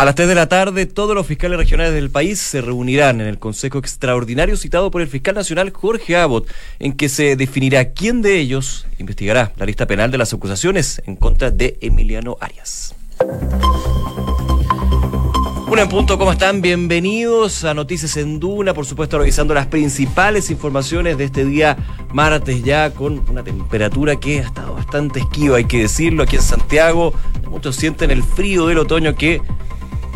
A las 3 de la tarde, todos los fiscales regionales del país se reunirán en el Consejo Extraordinario citado por el fiscal nacional Jorge Abbott, en que se definirá quién de ellos investigará la lista penal de las acusaciones en contra de Emiliano Arias. Una en punto, ¿cómo están? Bienvenidos a Noticias en Duna, por supuesto revisando las principales informaciones de este día martes, ya con una temperatura que ha estado bastante esquiva, hay que decirlo, aquí en Santiago. Muchos sienten el frío del otoño que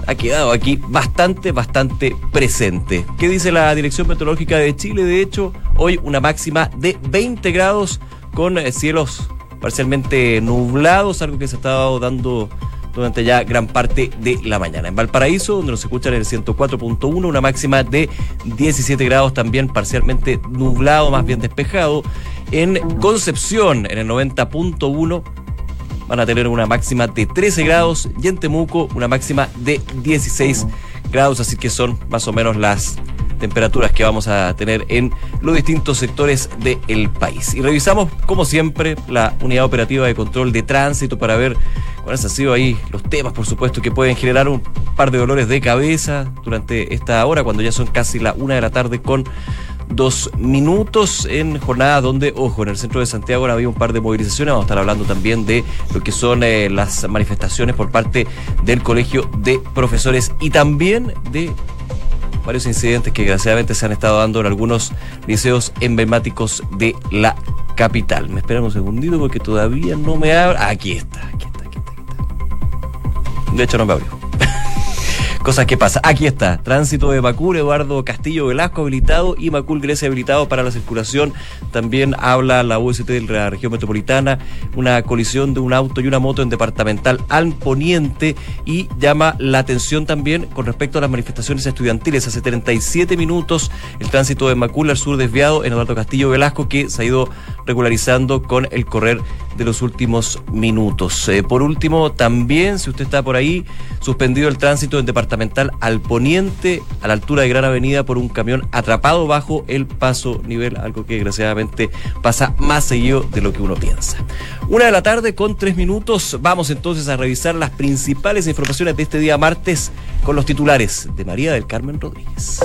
ha quedado aquí bastante presente. ¿Qué dice la Dirección Meteorológica de Chile? De hecho, hoy una máxima de 20 grados con cielos parcialmente nublados, algo que se ha estado dando durante ya gran parte de la mañana. En Valparaíso, donde nos escuchan en el 104.1, una máxima de 17 grados, también parcialmente nublado, más bien despejado. En Concepción, en el 90.1, van a tener una máxima de 13 grados, y en Temuco una máxima de 16 grados, así que son más o menos las temperaturas que vamos a tener en los distintos sectores del país. Y revisamos, como siempre, la unidad operativa de control de tránsito para ver cuáles han sido ahí los temas, por supuesto, que pueden generar un par de dolores de cabeza durante esta hora, cuando ya son casi la 1 de la tarde con 2 minutos, en jornada donde, ojo, en el centro de Santiago había un par de movilizaciones. Vamos a estar hablando también de lo que son las manifestaciones por parte del Colegio de Profesores y también de varios incidentes que desgraciadamente se han estado dando en algunos liceos emblemáticos de la capital. Me esperan un segundito porque todavía no me abre. Aquí está. De hecho no me abrió. Cosas que pasan. Aquí está, tránsito de Macul, Eduardo Castillo Velasco habilitado y Macul Grecia habilitado para la circulación. También habla la UST de la región metropolitana, una colisión de un auto y una moto en Departamental al Poniente, y llama la atención también con respecto a las manifestaciones estudiantiles. Hace 37 minutos el tránsito de Macul al sur desviado en Eduardo Castillo Velasco, que se ha ido regularizando con el correr de los últimos minutos. Por último, también, si usted está por ahí, suspendido el tránsito en Departamental al Poniente, a la altura de Gran Avenida, por un camión atrapado bajo el paso nivel, algo que desgraciadamente pasa más seguido de lo que uno piensa. 1 de la tarde con 3 minutos, vamos entonces a revisar las principales informaciones de este día martes con los titulares de María del Carmen Rodríguez.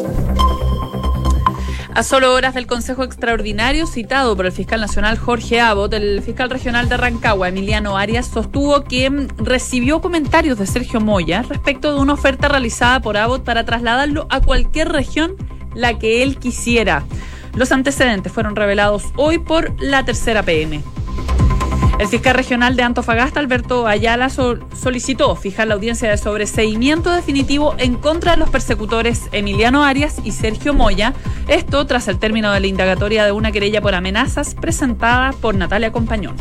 A solo horas del Consejo Extraordinario citado por el fiscal nacional Jorge Abbott, el fiscal regional de Rancagua, Emiliano Arias, sostuvo que recibió comentarios de Sergio Moya respecto de una oferta realizada por Abbott para trasladarlo a cualquier región la que él quisiera. Los antecedentes fueron revelados hoy por la tercera PM. El fiscal regional de Antofagasta, Alberto Ayala, solicitó fijar la audiencia de sobreseimiento definitivo en contra de los persecutores Emiliano Arias y Sergio Moya, esto tras el término de la indagatoria de una querella por amenazas presentada por Natalia Compañón.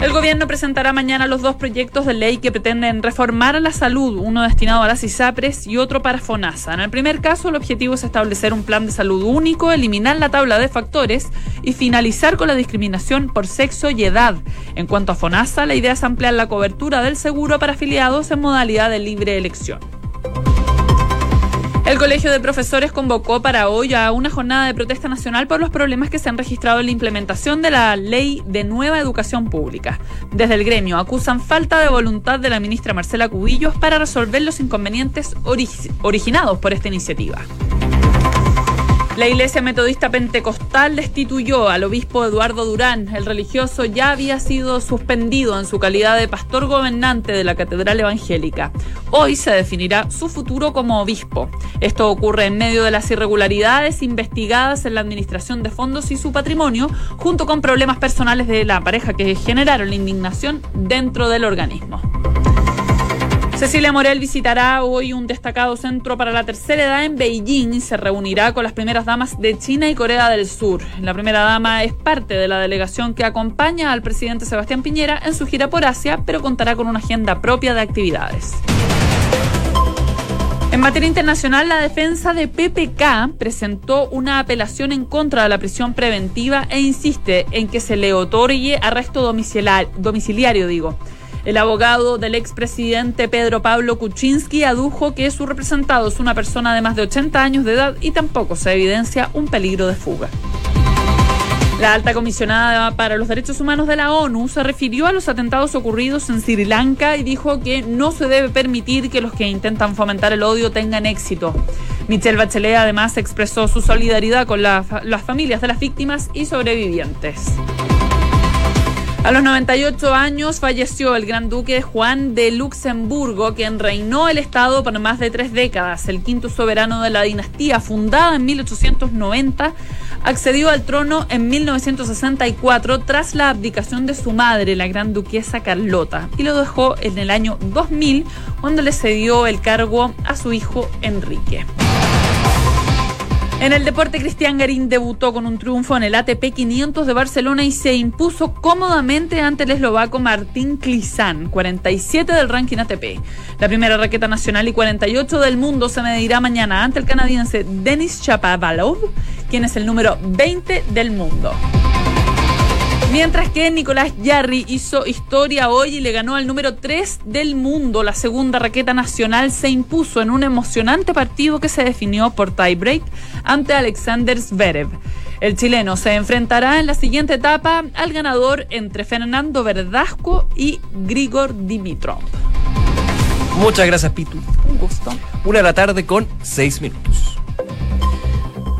El gobierno presentará mañana los dos proyectos de ley que pretenden reformar la salud, uno destinado a las ISAPRES y otro para FONASA. En el primer caso, el objetivo es establecer un plan de salud único, eliminar la tabla de factores y finalizar con la discriminación por sexo y edad. En cuanto a FONASA, la idea es ampliar la cobertura del seguro para afiliados en modalidad de libre elección. El Colegio de Profesores convocó para hoy a una jornada de protesta nacional por los problemas que se han registrado en la implementación de la Ley de Nueva Educación Pública. Desde el gremio acusan falta de voluntad de la ministra Marcela Cubillos para resolver los inconvenientes originados por esta iniciativa. La Iglesia Metodista Pentecostal destituyó al obispo Eduardo Durán. El religioso ya había sido suspendido en su calidad de pastor gobernante de la Catedral Evangélica. Hoy se definirá su futuro como obispo. Esto ocurre en medio de las irregularidades investigadas en la administración de fondos y su patrimonio, junto con problemas personales de la pareja que generaron la indignación dentro del organismo. Cecilia Morel visitará hoy un destacado centro para la tercera edad en Beijing y se reunirá con las primeras damas de China y Corea del Sur. La primera dama es parte de la delegación que acompaña al presidente Sebastián Piñera en su gira por Asia, pero contará con una agenda propia de actividades. En materia internacional, la defensa de PPK presentó una apelación en contra de la prisión preventiva e insiste en que se le otorgue arresto domiciliario. El abogado del expresidente Pedro Pablo Kuczynski adujo que su representado es una persona de más de 80 años de edad y tampoco se evidencia un peligro de fuga. La alta comisionada para los derechos humanos de la ONU se refirió a los atentados ocurridos en Sri Lanka y dijo que no se debe permitir que los que intentan fomentar el odio tengan éxito. Michelle Bachelet además expresó su solidaridad con las familias de las víctimas y sobrevivientes. A los 98 años falleció el gran duque Juan de Luxemburgo, quien reinó el Estado por más de 3 décadas. El quinto soberano de la dinastía, fundada en 1890, accedió al trono en 1964 tras la abdicación de su madre, la gran duquesa Carlota, y lo dejó en el año 2000, cuando le cedió el cargo a su hijo Enrique. En el deporte, Cristian Garín debutó con un triunfo en el ATP 500 de Barcelona y se impuso cómodamente ante el eslovaco Martín Klizan, 47 del ranking ATP. La primera raqueta nacional y 48 del mundo se medirá mañana ante el canadiense Denis Shapovalov, quien es el número 20 del mundo. Mientras que Nicolás Jarry hizo historia hoy y le ganó al número 3 del mundo. La segunda raqueta nacional se impuso en un emocionante partido que se definió por tiebreak ante Alexander Zverev. El chileno se enfrentará en la siguiente etapa al ganador entre Fernando Verdasco y Grigor Dimitrov. Muchas gracias, Pitu. Un gusto. 1:06 p.m.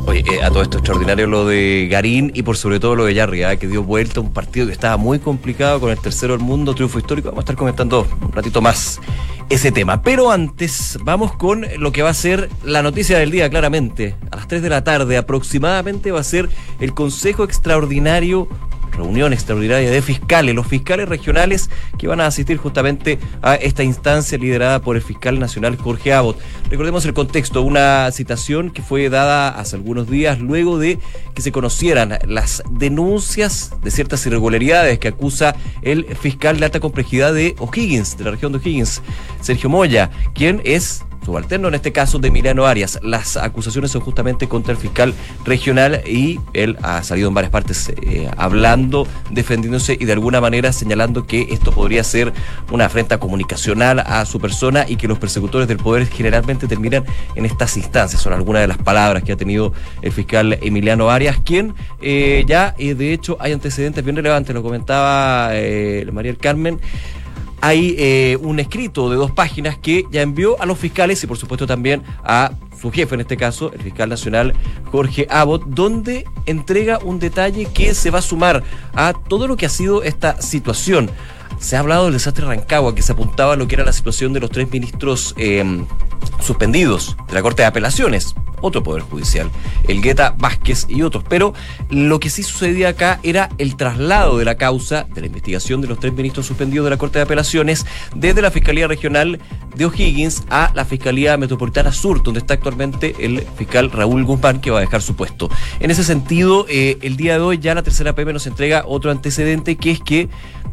Oye, a todo esto extraordinario lo de Garín y por sobre todo lo de Jarry, que dio vuelta un partido que estaba muy complicado con el tercero del mundo, triunfo histórico. Vamos a estar comentando un ratito más ese tema. Pero antes, vamos con lo que va a ser la noticia del día, claramente. A las 3 de la tarde aproximadamente va a ser el Consejo Extraordinario, reunión extraordinaria de fiscales, los fiscales regionales que van a asistir justamente a esta instancia liderada por el fiscal nacional Jorge Abbott. Recordemos el contexto, una citación que fue dada hace algunos días luego de que se conocieran las denuncias de ciertas irregularidades que acusa el fiscal de alta complejidad de O'Higgins, de la región de O'Higgins, Sergio Moya, quien es subalterno en este caso de Emiliano Arias. Las acusaciones son justamente contra el fiscal regional y él ha salido en varias partes hablando, defendiéndose y de alguna manera señalando que esto podría ser una afrenta comunicacional a su persona y que los persecutores del poder generalmente terminan en estas instancias. Son algunas de las palabras que ha tenido el fiscal Emiliano Arias, quien de hecho hay antecedentes bien relevantes, lo comentaba María del Carmen. Hay un escrito de 2 páginas que ya envió a los fiscales y por supuesto también a su jefe, en este caso, el fiscal nacional Jorge Abbott, donde entrega un detalle que se va a sumar a todo lo que ha sido esta situación. Se ha hablado del desastre de Rancagua, que se apuntaba a lo que era la situación de los 3 ministros suspendidos de la Corte de Apelaciones, otro poder judicial, Elgueta, Vázquez y otros. Pero lo que sí sucedía acá era el traslado de la causa de la investigación de los 3 ministros suspendidos de la Corte de Apelaciones desde la Fiscalía Regional de O'Higgins a la Fiscalía Metropolitana Sur, donde está actualmente el fiscal Raúl Guzmán, que va a dejar su puesto. En ese sentido, el día de hoy ya la tercera PM nos entrega otro antecedente, que es que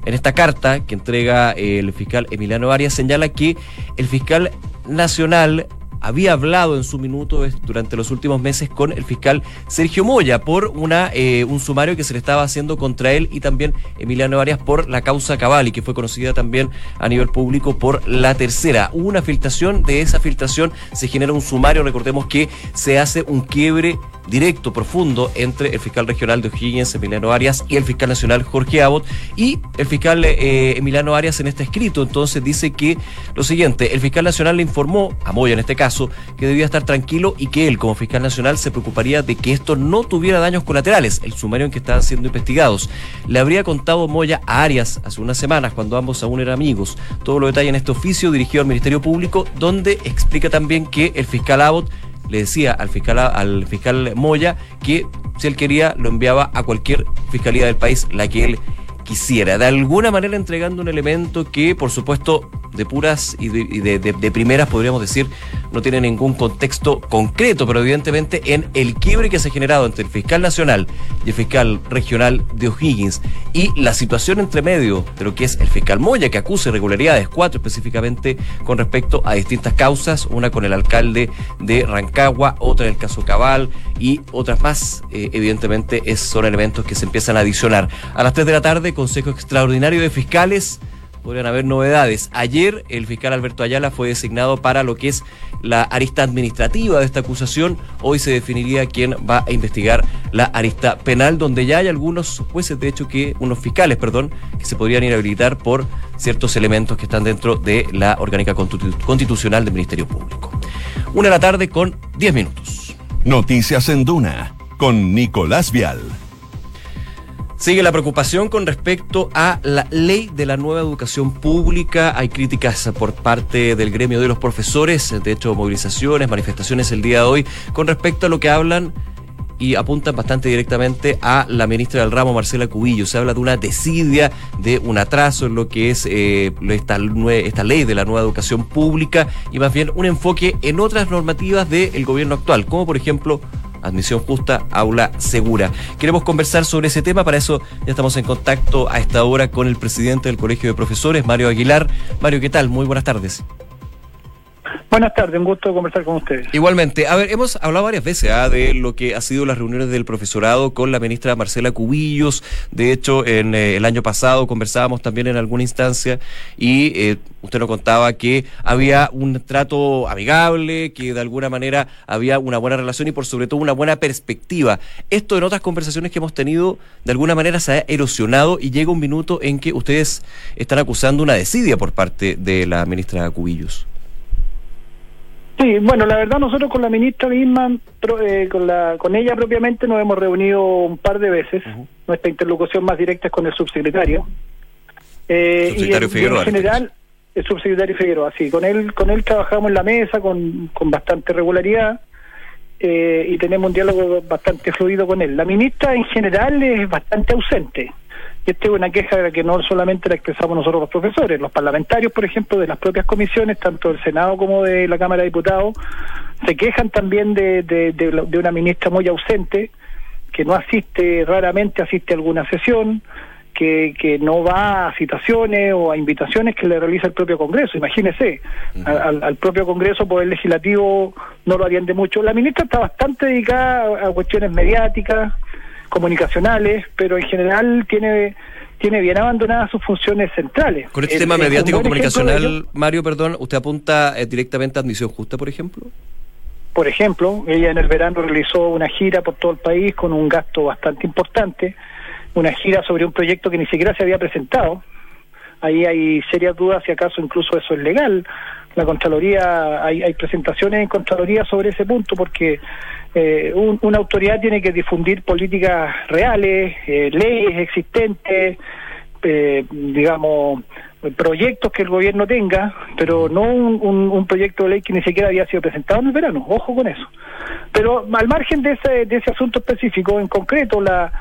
en esta carta que entrega el fiscal Emiliano Arias señala que el fiscal nacional había hablado en su minuto durante los últimos meses con el fiscal Sergio Moya por un sumario que se le estaba haciendo contra él y también Emiliano Arias por la causa Cavalli, que fue conocida también a nivel público por la tercera. Hubo una filtración, de esa filtración se genera un sumario, recordemos que se hace un quiebre directo, profundo, entre el fiscal regional de O'Higgins, Emiliano Arias, y el fiscal nacional Jorge Abbott. Y el fiscal Emiliano Arias en este escrito entonces dice que lo siguiente: el fiscal nacional le informó a Moya, en este caso, que debía estar tranquilo y que él como fiscal nacional se preocuparía de que esto no tuviera daños colaterales, el sumario en que estaban siendo investigados. Le habría contado Moya a Arias hace unas semanas, cuando ambos aún eran amigos, todo lo detalla en este oficio dirigido al Ministerio Público, donde explica también que el fiscal Abbott le decía al fiscal Moya que si él quería lo enviaba a cualquier fiscalía del país, la que él quisiera, de alguna manera entregando un elemento que por supuesto de puras y de primeras podríamos decir no tiene ningún contexto concreto, pero evidentemente en el quiebre que se ha generado entre el fiscal nacional y el fiscal regional de O'Higgins y la situación entre medio de lo que es el fiscal Moya, que acusa irregularidades, 4 específicamente con respecto a distintas causas, una con el alcalde de Rancagua, otra en el caso Cabal y otras más, evidentemente son elementos que se empiezan a adicionar. A las 3 de la tarde, Consejo Extraordinario de Fiscales, podrían haber novedades. Ayer el fiscal Alberto Ayala fue designado para lo que es la arista administrativa de esta acusación. Hoy se definiría quién va a investigar la arista penal, donde ya hay algunos jueces, de hecho, que unos fiscales, perdón, que se podrían ir a habilitar por ciertos elementos que están dentro de la orgánica constitucional del Ministerio Público. 1:10 p.m. Noticias en Duna con Nicolás Vial. Sigue la preocupación con respecto a la ley de la nueva educación pública. Hay críticas por parte del gremio de los profesores, de hecho movilizaciones, manifestaciones el día de hoy con respecto a lo que hablan y apuntan bastante directamente a la ministra del ramo, Marcela Cubillos. Se habla de una desidia, de un atraso en lo que es esta ley de la nueva educación pública y más bien un enfoque en otras normativas del gobierno actual, como por ejemplo admisión justa, aula segura. Queremos conversar sobre ese tema, para eso ya estamos en contacto a esta hora con el presidente del Colegio de Profesores, Mario Aguilar. Mario, ¿qué tal? Muy buenas tardes. Buenas tardes, un gusto conversar con ustedes. Igualmente. A ver, hemos hablado varias veces de lo que ha sido las reuniones del profesorado con la ministra Marcela Cubillos. De hecho, en el año pasado conversábamos también en alguna instancia y usted nos contaba que había un trato amigable, que de alguna manera había una buena relación y por sobre todo una buena perspectiva. Esto en otras conversaciones que hemos tenido de alguna manera se ha erosionado y llega un minuto en que ustedes están acusando una desidia por parte de la ministra Cubillos. Sí, bueno, la verdad nosotros con la ministra misma, con ella propiamente nos hemos reunido un par de veces. Uh-huh. Nuestra interlocución más directa es con el subsecretario. Subsecretario Figueroa. En general, el subsecretario Figueroa, sí. Con él trabajamos en la mesa con bastante regularidad y tenemos un diálogo bastante fluido con él. La ministra en general es bastante ausente. Y esta es una queja que no solamente la expresamos nosotros los profesores, los parlamentarios, por ejemplo, de las propias comisiones, tanto del Senado como de la Cámara de Diputados, se quejan también de una ministra muy ausente, que no asiste, raramente asiste a alguna sesión, que no va a citaciones o a invitaciones que le realiza el propio Congreso. Imagínese, al propio Congreso, Poder Legislativo no lo atiende mucho. La ministra está bastante dedicada a cuestiones mediáticas, comunicacionales, pero en general tiene bien abandonadas sus funciones centrales. Con este tema mediático comunicacional, Mario, perdón, ¿usted apunta directamente a admisión justa, por ejemplo? Por ejemplo, ella en el verano realizó una gira por todo el país con un gasto bastante importante, una gira sobre un proyecto que ni siquiera se había presentado. Ahí hay serias dudas si acaso incluso eso es legal. La Contraloría, hay presentaciones en Contraloría sobre ese punto, porque una autoridad tiene que difundir políticas reales, leyes existentes, digamos, proyectos que el gobierno tenga, pero no un proyecto de ley que ni siquiera había sido presentado en el verano. Ojo con eso. Pero al margen de ese asunto específico, en concreto, la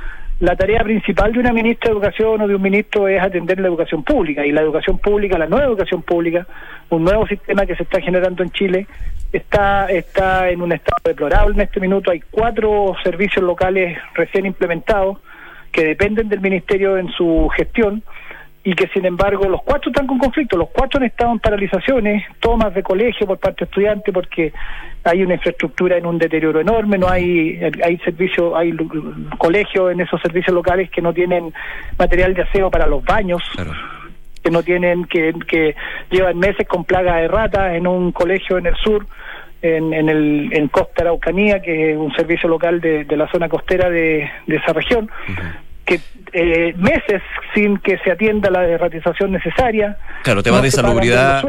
tarea principal de una ministra de Educación o de un ministro es atender la educación pública, y la educación pública, la nueva educación pública, un nuevo sistema que se está generando en Chile, está en un estado deplorable en este minuto. Hay 4 servicios locales recién implementados que dependen del ministerio en su gestión y que sin embargo los 4 están con conflicto, los 4 han estado en paralizaciones, tomas de colegio por parte de estudiantes porque hay una infraestructura en un deterioro enorme, no hay servicios, hay colegios en esos servicios locales que no tienen material de aseo para los baños, claro, que no tienen, que llevan meses con plaga de ratas en un colegio en el sur, en Costa Araucanía, que es un servicio local de la zona costera de esa región. Uh-huh. Que meses sin que se atienda la derratización necesaria. Claro, temas de salubridad,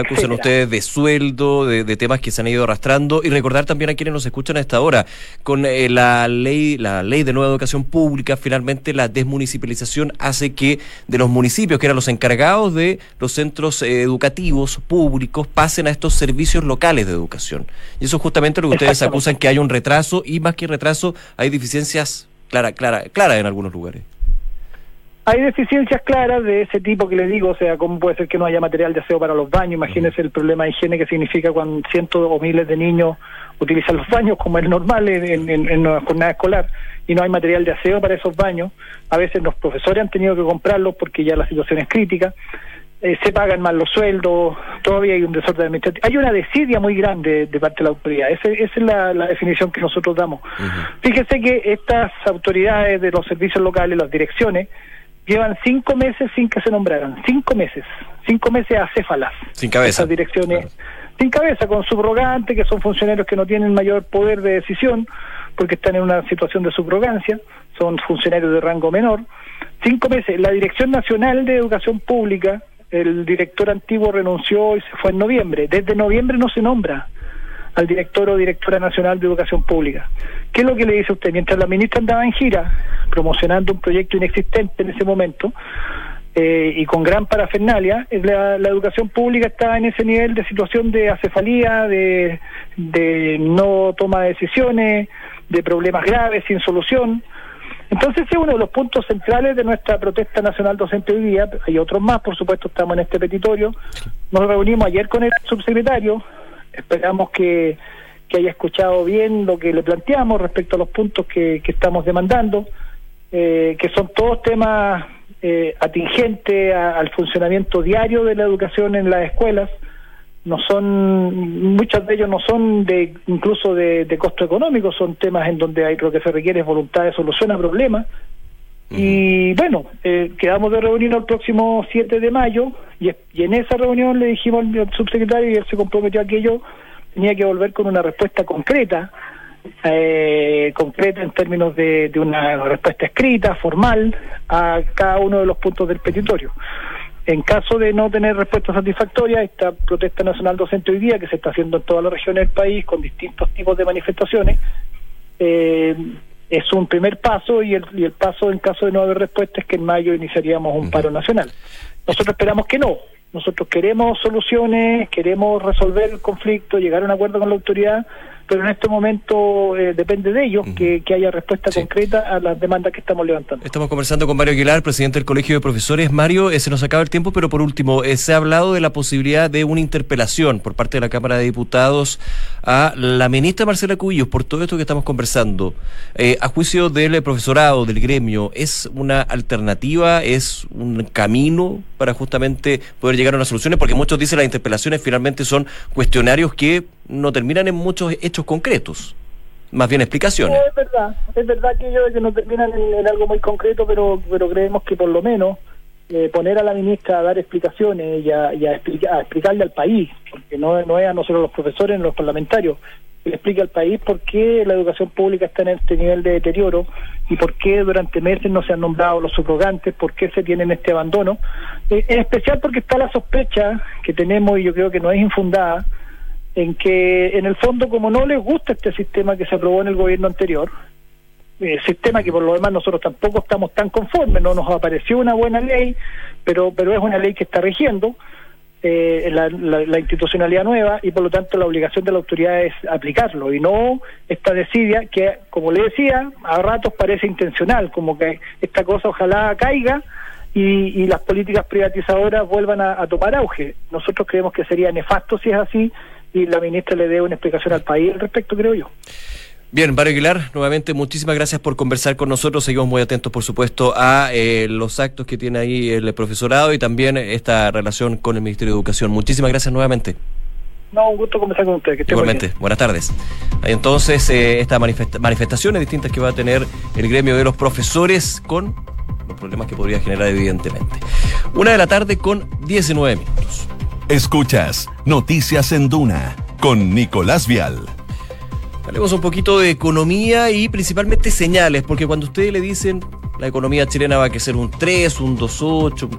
acusan ustedes de sueldo, de temas que se han ido arrastrando, y recordar también a quienes nos escuchan a esta hora, con la ley de nueva educación pública, finalmente la desmunicipalización hace que de los municipios, que eran los encargados de los centros educativos públicos, pasen a estos servicios locales de educación. Y eso es justamente lo que ustedes acusan, que hay un retraso, y más que retraso, hay deficiencias clara en algunos lugares. Hay deficiencias claras de ese tipo que les digo, o sea, ¿cómo puede ser que no haya material de aseo para los baños? Imagínense el problema de higiene que significa cuando cientos o miles de niños utilizan los baños como es normal en una jornada escolar, y no hay material de aseo para esos baños. A veces los profesores han tenido que comprarlos porque ya la situación es crítica. Se pagan mal los sueldos, todavía hay un desorden administrativo. Hay una desidia muy grande de parte de la autoridad. Esa es la definición que nosotros damos. Uh-huh. Fíjese que estas autoridades de los servicios locales, las direcciones, llevan 5 meses sin que se nombraran, 5 meses acéfalas. Sin cabeza. Esas direcciones, claro. Sin cabeza, con subrogantes, que son funcionarios que no tienen mayor poder de decisión, porque están en una situación de subrogancia, son funcionarios de rango menor. 5 meses. La Dirección Nacional de Educación Pública, el director antiguo renunció y se fue en noviembre. Desde noviembre no se nombra al director o directora nacional de educación pública. ¿Qué es lo que le dice usted? Mientras la ministra andaba en gira, promocionando un proyecto inexistente en ese momento, y con gran parafernalia, la educación pública está en ese nivel de situación de acefalía, de no toma de decisiones, de problemas graves, sin solución. Entonces es uno de los puntos centrales de nuestra protesta nacional docente hoy día. Hay otros más, por supuesto, estamos en este petitorio. Nos reunimos ayer con el subsecretario, esperamos que haya escuchado bien lo que le planteamos respecto a los puntos que estamos demandando, que son todos temas atingentes al funcionamiento diario de la educación en las escuelas. No son, muchos de ellos no son de incluso de costo económico, son temas en donde hay, lo que se requiere es voluntad de solución a problemas. Y bueno, quedamos de reunir el próximo 7 de mayo y en esa reunión le dijimos al subsecretario, y él se comprometió a que yo tenía que volver con una respuesta concreta, concreta en términos de una respuesta escrita, formal, a cada uno de los puntos del petitorio. En caso de no tener respuesta satisfactoria, esta protesta nacional docente hoy día, que se está haciendo en todas las regiones del país con distintos tipos de manifestaciones, es un primer paso, y el paso en caso de no haber respuesta es que en mayo iniciaríamos un paro nacional. Nosotros esperamos que no. Nosotros queremos soluciones, queremos resolver el conflicto, llegar a un acuerdo con la autoridad, pero en este momento depende de ellos que haya respuesta concreta a las demandas que estamos levantando. Estamos conversando con Mario Aguilar, presidente del Colegio de Profesores. Mario, se nos acaba el tiempo, pero por último, se ha hablado de la posibilidad de una interpelación por parte de la Cámara de Diputados a la ministra Marcela Cubillos por todo esto que estamos conversando. A juicio del profesorado, del gremio, ¿es una alternativa, es un camino para justamente poder llegar a unas soluciones? Porque muchos dicen las interpelaciones finalmente son cuestionarios que no terminan en muchos hechos concretos, más bien explicaciones. Sí, es verdad que ellos no terminan en algo muy concreto, pero creemos que por lo menos poner a la ministra a dar explicaciones y a explicarle al país, porque no es a nosotros los profesores, ni los parlamentarios, que le explique al país por qué la educación pública está en este nivel de deterioro y por qué durante meses no se han nombrado los subrogantes, por qué se tienen este abandono, en especial porque está la sospecha que tenemos, y yo creo que no es infundada, en que en el fondo, como no les gusta este sistema que se aprobó en el gobierno anterior, sistema que por lo demás nosotros tampoco estamos tan conformes, no nos apareció una buena ley, pero es una ley que está rigiendo la institucionalidad nueva, y por lo tanto la obligación de la autoridad es aplicarlo, y no esta desidia que, como le decía, a ratos parece intencional, como que esta cosa ojalá caiga y las políticas privatizadoras vuelvan a tomar auge. Nosotros creemos que sería nefasto si es así, y la ministra le dé una explicación al país al respecto, creo yo. Bien, Mario Aguilar, nuevamente muchísimas gracias por conversar con nosotros. Seguimos muy atentos, por supuesto, a los actos que tiene ahí el profesorado y también esta relación con el Ministerio de Educación. Muchísimas gracias nuevamente. No, un gusto conversar con usted. Que esté igualmente. Bien. Buenas tardes. Hay entonces estas manifestaciones distintas que va a tener el gremio de los profesores con los problemas que podría generar evidentemente. 1:19 PM. Escuchas Noticias en Duna con Nicolás Vial. Hablemos un poquito de economía y principalmente señales, porque cuando ustedes le dicen la economía chilena va a crecer un 3, un 2,8,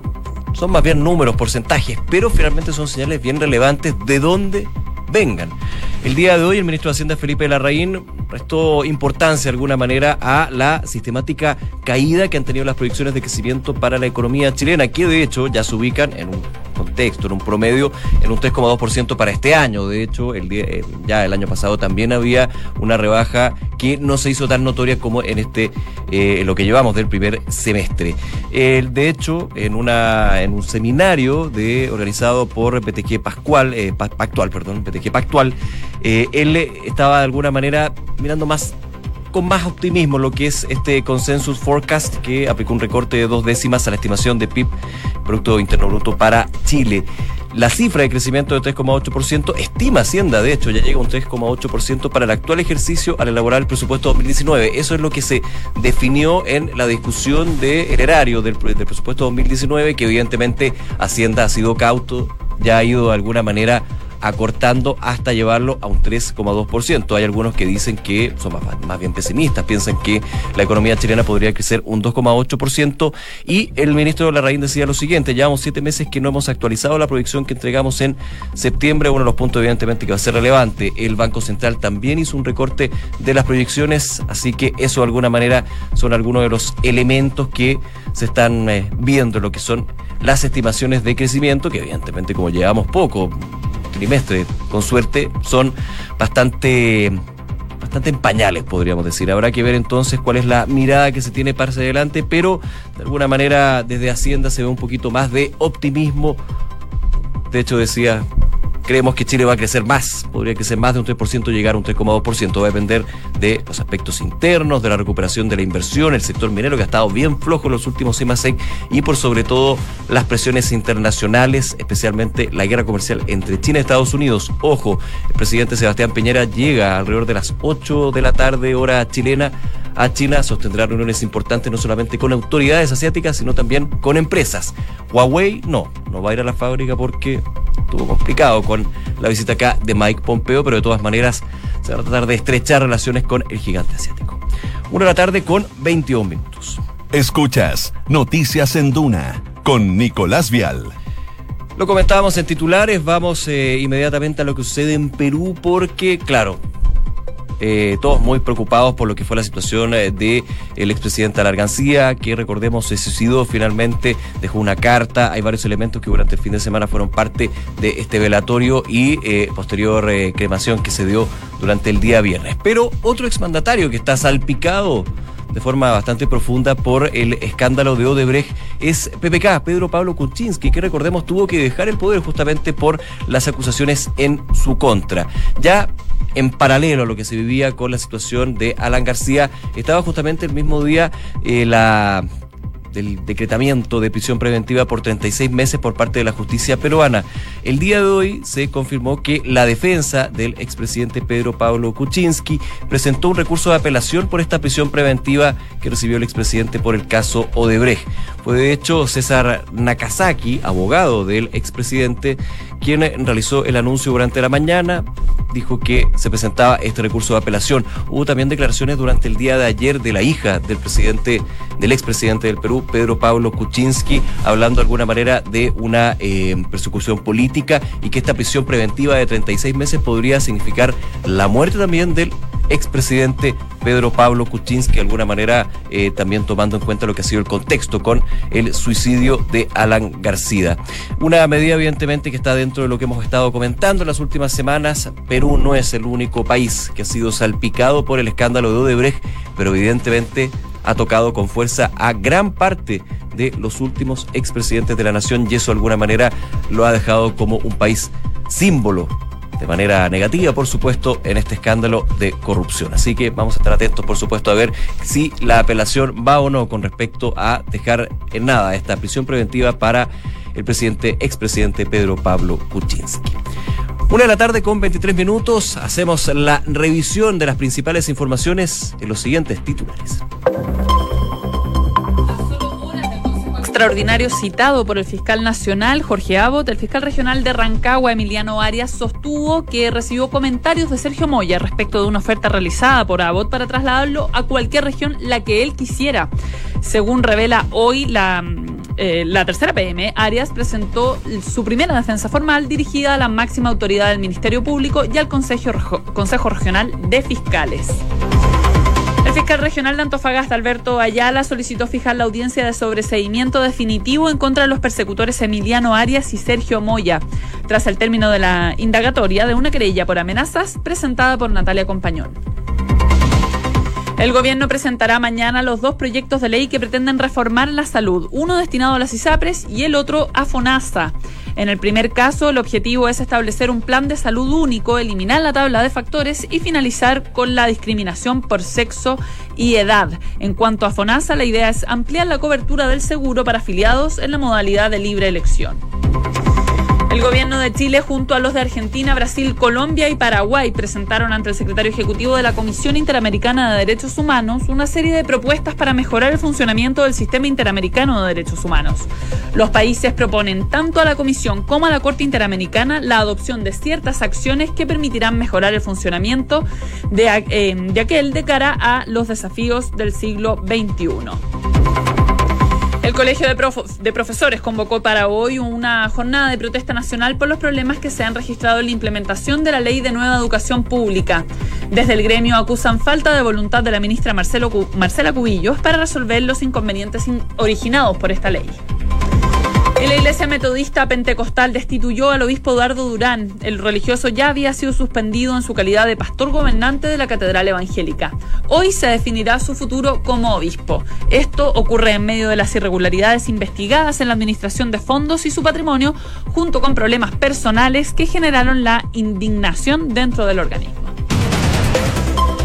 son más bien números, porcentajes, pero finalmente son señales bien relevantes de dónde vengan. El día de hoy el ministro de Hacienda, Felipe Larraín, restó importancia de alguna manera a la sistemática caída que han tenido las proyecciones de crecimiento para la economía chilena, que de hecho ya se ubican en un contexto, en un promedio, en un 3,2% para este año. De hecho, ya el año pasado también había una rebaja que no se hizo tan notoria como en lo que llevamos del primer semestre. De hecho, en un seminario organizado por PTG Pactual, él estaba de alguna manera mirando con más optimismo lo que es este Consensus Forecast, que aplicó un recorte de 0.2 a la estimación de PIB, Producto Interno Bruto, para Chile. la cifra de crecimiento de 3,8%, estima Hacienda, de hecho, ya llega a un 3,8% para el actual ejercicio al elaborar el presupuesto 2019. Eso es lo que se definió en la discusión del erario del presupuesto 2019, que evidentemente Hacienda ha sido cauto, ya ha ido de alguna manera acortando hasta llevarlo a un 3,2%. Hay algunos que dicen que son más bien pesimistas, piensan que la economía chilena podría crecer un 2,8%, y el ministro Larraín decía lo siguiente: llevamos 7 meses que no hemos actualizado la proyección que entregamos en septiembre, uno de los puntos evidentemente que va a ser relevante. El Banco Central también hizo un recorte de las proyecciones, así que eso de alguna manera son algunos de los elementos que se están viendo, lo que son las estimaciones de crecimiento, que evidentemente como llevamos poco trimestre, con suerte, son bastante en pañales, podríamos decir. Habrá que ver entonces cuál es la mirada que se tiene para hacia adelante, pero de alguna manera desde Hacienda se ve un poquito más de optimismo. De hecho decía, creemos que Chile va a crecer más, podría crecer más de un 3%, llegar a un 3,2%. Va a depender de los aspectos internos, de la recuperación de la inversión, el sector minero que ha estado bien flojo en los últimos meses, y por sobre todo las presiones internacionales, especialmente la guerra comercial entre China y Estados Unidos. Ojo, el presidente Sebastián Piñera llega alrededor de las 8 de la tarde, hora chilena, a China. Sostendrá reuniones importantes no solamente con autoridades asiáticas, sino también con empresas. Huawei no va a ir a la fábrica porque estuvo complicado con la visita acá de Mike Pompeo, pero de todas maneras se va a tratar de estrechar relaciones con el gigante asiático. 1:21 p.m. Escuchas Noticias en Duna con Nicolás Vial. Lo comentábamos en titulares, vamos inmediatamente a lo que sucede en Perú, porque claro, todos muy preocupados por lo que fue la situación de el expresidente Alan García, que recordemos se suicidó finalmente, dejó una carta. Hay varios elementos que durante el fin de semana fueron parte de este velatorio y posterior cremación que se dio durante el día viernes. Pero otro exmandatario que está salpicado de forma bastante profunda por el escándalo de Odebrecht es PPK, Pedro Pablo Kuczynski, que recordemos tuvo que dejar el poder justamente por las acusaciones en su contra. Ya en paralelo a lo que se vivía con la situación de Alan García, estaba justamente el mismo día del decretamiento de prisión preventiva por 36 meses por parte de la justicia peruana. El día de hoy se confirmó que la defensa del expresidente Pedro Pablo Kuczynski presentó un recurso de apelación por esta prisión preventiva que recibió el expresidente por el caso Odebrecht. Fue de hecho César Nakazaki, abogado del expresidente, quien realizó el anuncio durante la mañana. Dijo que se presentaba este recurso de apelación. Hubo también declaraciones durante el día de ayer de la hija del expresidente del Perú, Pedro Pablo Kuczynski, hablando de alguna manera de una persecución política, y que esta prisión preventiva de 36 meses podría significar la muerte también del expresidente Pedro Pablo Kuczynski, de alguna manera también tomando en cuenta lo que ha sido el contexto con el suicidio de Alan García. Una medida evidentemente que está dentro de lo que hemos estado comentando en las últimas semanas. Perú no es el único país que ha sido salpicado por el escándalo de Odebrecht, pero evidentemente ha tocado con fuerza a gran parte de los últimos expresidentes de la nación, y eso de alguna manera lo ha dejado como un país símbolo, de manera negativa, por supuesto, en este escándalo de corrupción. Así que vamos a estar atentos, por supuesto, a ver si la apelación va o no con respecto a dejar en nada esta prisión preventiva para el expresidente Pedro Pablo Kuczynski. 1:23 p.m. Hacemos la revisión de las principales informaciones en los siguientes titulares. Extraordinario citado por el fiscal nacional Jorge Abbott, el fiscal regional de Rancagua, Emiliano Arias, sostuvo que recibió comentarios de Sergio Moya respecto de una oferta realizada por Abbott para trasladarlo a cualquier región la que él quisiera. Según revela hoy la tercera PM, Arias presentó su primera defensa formal dirigida a la máxima autoridad del Ministerio Público y al Consejo Regional de Fiscales. El fiscal regional de Antofagasta, Alberto Ayala, solicitó fijar la audiencia de sobreseimiento definitivo en contra de los persecutores Emiliano Arias y Sergio Moya, tras el término de la indagatoria de una querella por amenazas presentada por Natalia Compañón. El gobierno presentará mañana los 2 proyectos de ley que pretenden reformar la salud, uno destinado a las ISAPRES y el otro a FONASA. En el primer caso, el objetivo es establecer un plan de salud único, eliminar la tabla de factores y finalizar con la discriminación por sexo y edad. En cuanto a FONASA, la idea es ampliar la cobertura del seguro para afiliados en la modalidad de libre elección. El El gobierno de Chile, junto a los de Argentina, Brasil, Colombia y Paraguay, presentaron ante el secretario ejecutivo de la Comisión Interamericana de Derechos Humanos una serie de propuestas para mejorar el funcionamiento del sistema interamericano de derechos humanos. Los países proponen tanto a la Comisión como a la Corte Interamericana la adopción de ciertas acciones que permitirán mejorar el funcionamiento de aquel de cara a los desafíos del siglo XXI. El Colegio de Profesores convocó para hoy una jornada de protesta nacional por los problemas que se han registrado en la implementación de la Ley de Nueva Educación Pública. Desde el gremio acusan falta de voluntad de la ministra Marcela Cubillos para resolver los inconvenientes originados por esta ley. La Iglesia Metodista Pentecostal destituyó al obispo Eduardo Durán. El religioso ya había sido suspendido en su calidad de pastor gobernante de la Catedral Evangélica. Hoy se definirá su futuro como obispo. Esto ocurre en medio de las irregularidades investigadas en la administración de fondos y su patrimonio, junto con problemas personales que generaron la indignación dentro del organismo.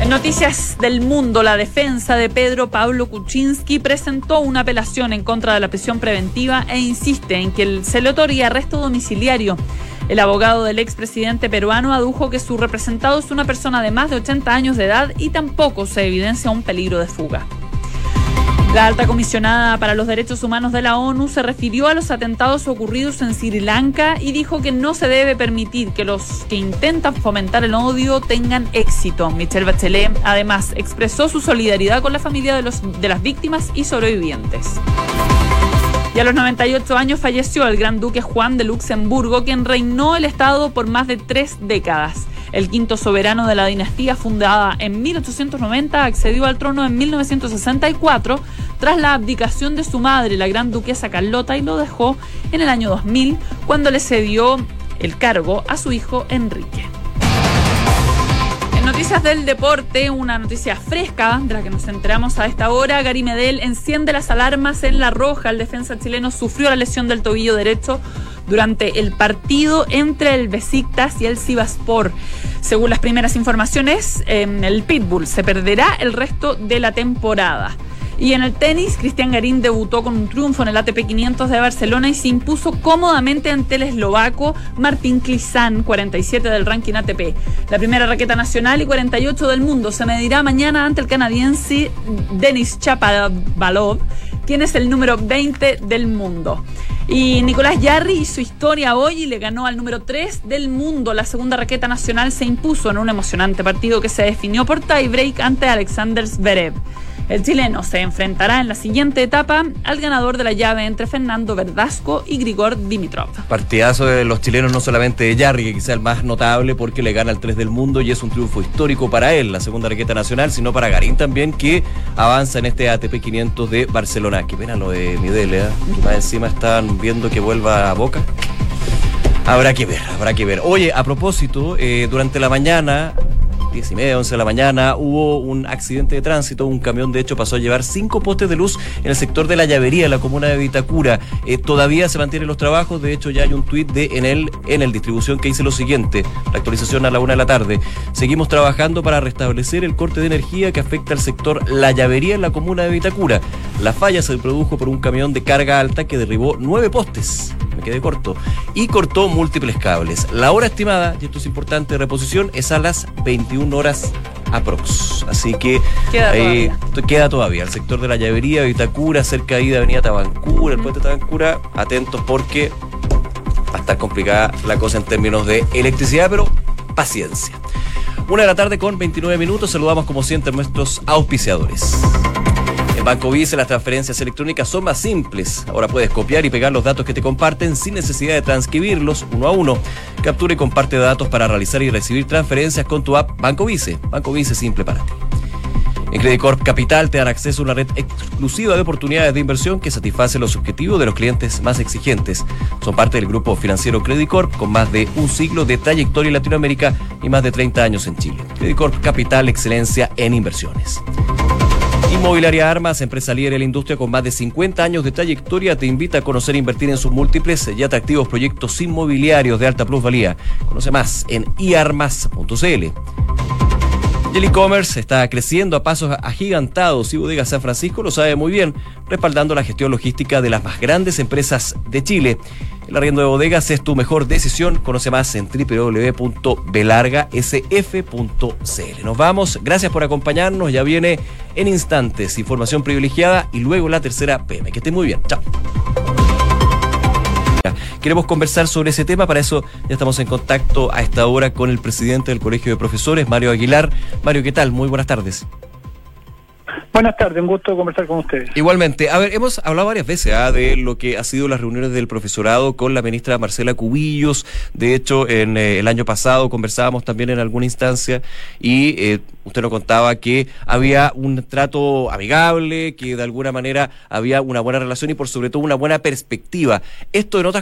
Noticias del mundo. La defensa de Pedro Pablo Kuczynski presentó una apelación en contra de la prisión preventiva e insiste en que se le otorgue arresto domiciliario. El abogado del expresidente peruano adujo que su representado es una persona de más de 80 años de edad y tampoco se evidencia un peligro de fuga. La alta comisionada para los derechos humanos de la ONU se refirió a los atentados ocurridos en Sri Lanka y dijo que no se debe permitir que los que intentan fomentar el odio tengan éxito. Michelle Bachelet además expresó su solidaridad con la familia de las víctimas y sobrevivientes. Y a los 98 años falleció el gran duque Juan de Luxemburgo, quien reinó el Estado por más de 3 décadas. El quinto soberano de la dinastía fundada en 1890 accedió al trono en 1964 tras la abdicación de su madre, la gran duquesa Carlota, y lo dejó en el año 2000 cuando le cedió el cargo a su hijo Enrique. En noticias del deporte, una noticia fresca de la que nos enteramos a esta hora. Gary Medel enciende las alarmas en La Roja. El defensa chileno sufrió la lesión del tobillo derecho durante el partido entre el Besiktas y el Sivasspor. Según las primeras informaciones, el Pitbull se perderá el resto de la temporada. Y en el tenis, Cristian Garín debutó con un triunfo en el ATP 500 de Barcelona y se impuso cómodamente ante el eslovaco Martin Kližan, 47 del ranking ATP. La primera raqueta nacional y 48 del mundo se medirá mañana ante el canadiense Denis Shapovalov, quien es el número 20 del mundo. Y Nicolás Jarry hizo historia hoy y le ganó al número 3 del mundo. La segunda raqueta nacional se impuso en un emocionante partido que se definió por tiebreak ante Alexander Zverev. El chileno se enfrentará en la siguiente etapa al ganador de la llave entre Fernando Verdasco y Grigor Dimitrov. Partidazo de los chilenos, no solamente de Jarry, que quizá el más notable porque le gana al 3 del mundo y es un triunfo histórico para él, la segunda raqueta nacional, sino para Garín también, que avanza en este ATP 500 de Barcelona. Qué pena lo de Medel, ¿eh? Que más encima están viendo que vuelva a Boca. Habrá que ver. Oye, a propósito, durante la mañana... 10:30, 11 de la mañana, hubo un accidente de tránsito. Un camión de hecho pasó a llevar 5 postes de luz en el sector de La Llavería, en la comuna de Vitacura. Todavía se mantienen los trabajos. De hecho ya hay un tuit de Enel Distribución que dice lo siguiente, la actualización a la 1 de la tarde: seguimos trabajando para restablecer el corte de energía que afecta al sector La Llavería en la comuna de Vitacura. La falla se produjo por un camión de carga alta que derribó 9 postes, me quedé corto, y cortó múltiples cables. La hora estimada, y esto es importante, de reposición es a las 21 horas aprox. Así que queda todavía. El sector de La Llavería, Vitacura, cerca ahí de Avenida Tabancura, el puente Tabancura, atentos porque va a estar complicada la cosa en términos de electricidad, pero paciencia. 1 de la tarde con 29 minutos, saludamos como siempre a nuestros auspiciadores. Banco Vice, las transferencias electrónicas son más simples. Ahora puedes copiar y pegar los datos que te comparten sin necesidad de transcribirlos 1 a 1. Captura y comparte datos para realizar y recibir transferencias con tu app Banco Vice. Banco Vice, simple para ti. En Credicorp Capital te dan acceso a una red exclusiva de oportunidades de inversión que satisface los objetivos de los clientes más exigentes. Son parte del grupo financiero Credicorp, con más de un siglo de trayectoria en Latinoamérica y más de 30 años en Chile. Credicorp Capital, excelencia en inversiones. Inmobiliaria Armas, empresa líder en la industria con más de 50 años de trayectoria, te invita a conocer e invertir en sus múltiples y atractivos proyectos inmobiliarios de alta plusvalía. Conoce más en iarmas.cl. El e-commerce está creciendo a pasos agigantados y Bodega San Francisco lo sabe muy bien, respaldando la gestión logística de las más grandes empresas de Chile. El arriendo de bodegas es tu mejor decisión. Conoce más en www.belargasf.cl. Nos vamos. Gracias por acompañarnos. Ya viene en instantes información privilegiada y luego la tercera PM. Que estén muy bien. Chao. Queremos conversar sobre ese tema, para eso ya estamos en contacto a esta hora con el presidente del Colegio de Profesores, Mario Aguilar. Mario, ¿qué tal? Muy buenas tardes. Buenas tardes, un gusto conversar con ustedes. Igualmente. A ver, hemos hablado varias veces de lo que ha sido las reuniones del profesorado con la ministra Marcela Cubillos. De hecho, en el año pasado conversábamos también en alguna instancia y usted nos contaba que había un trato amigable, que de alguna manera había una buena relación y por sobre todo una buena perspectiva. Esto en otras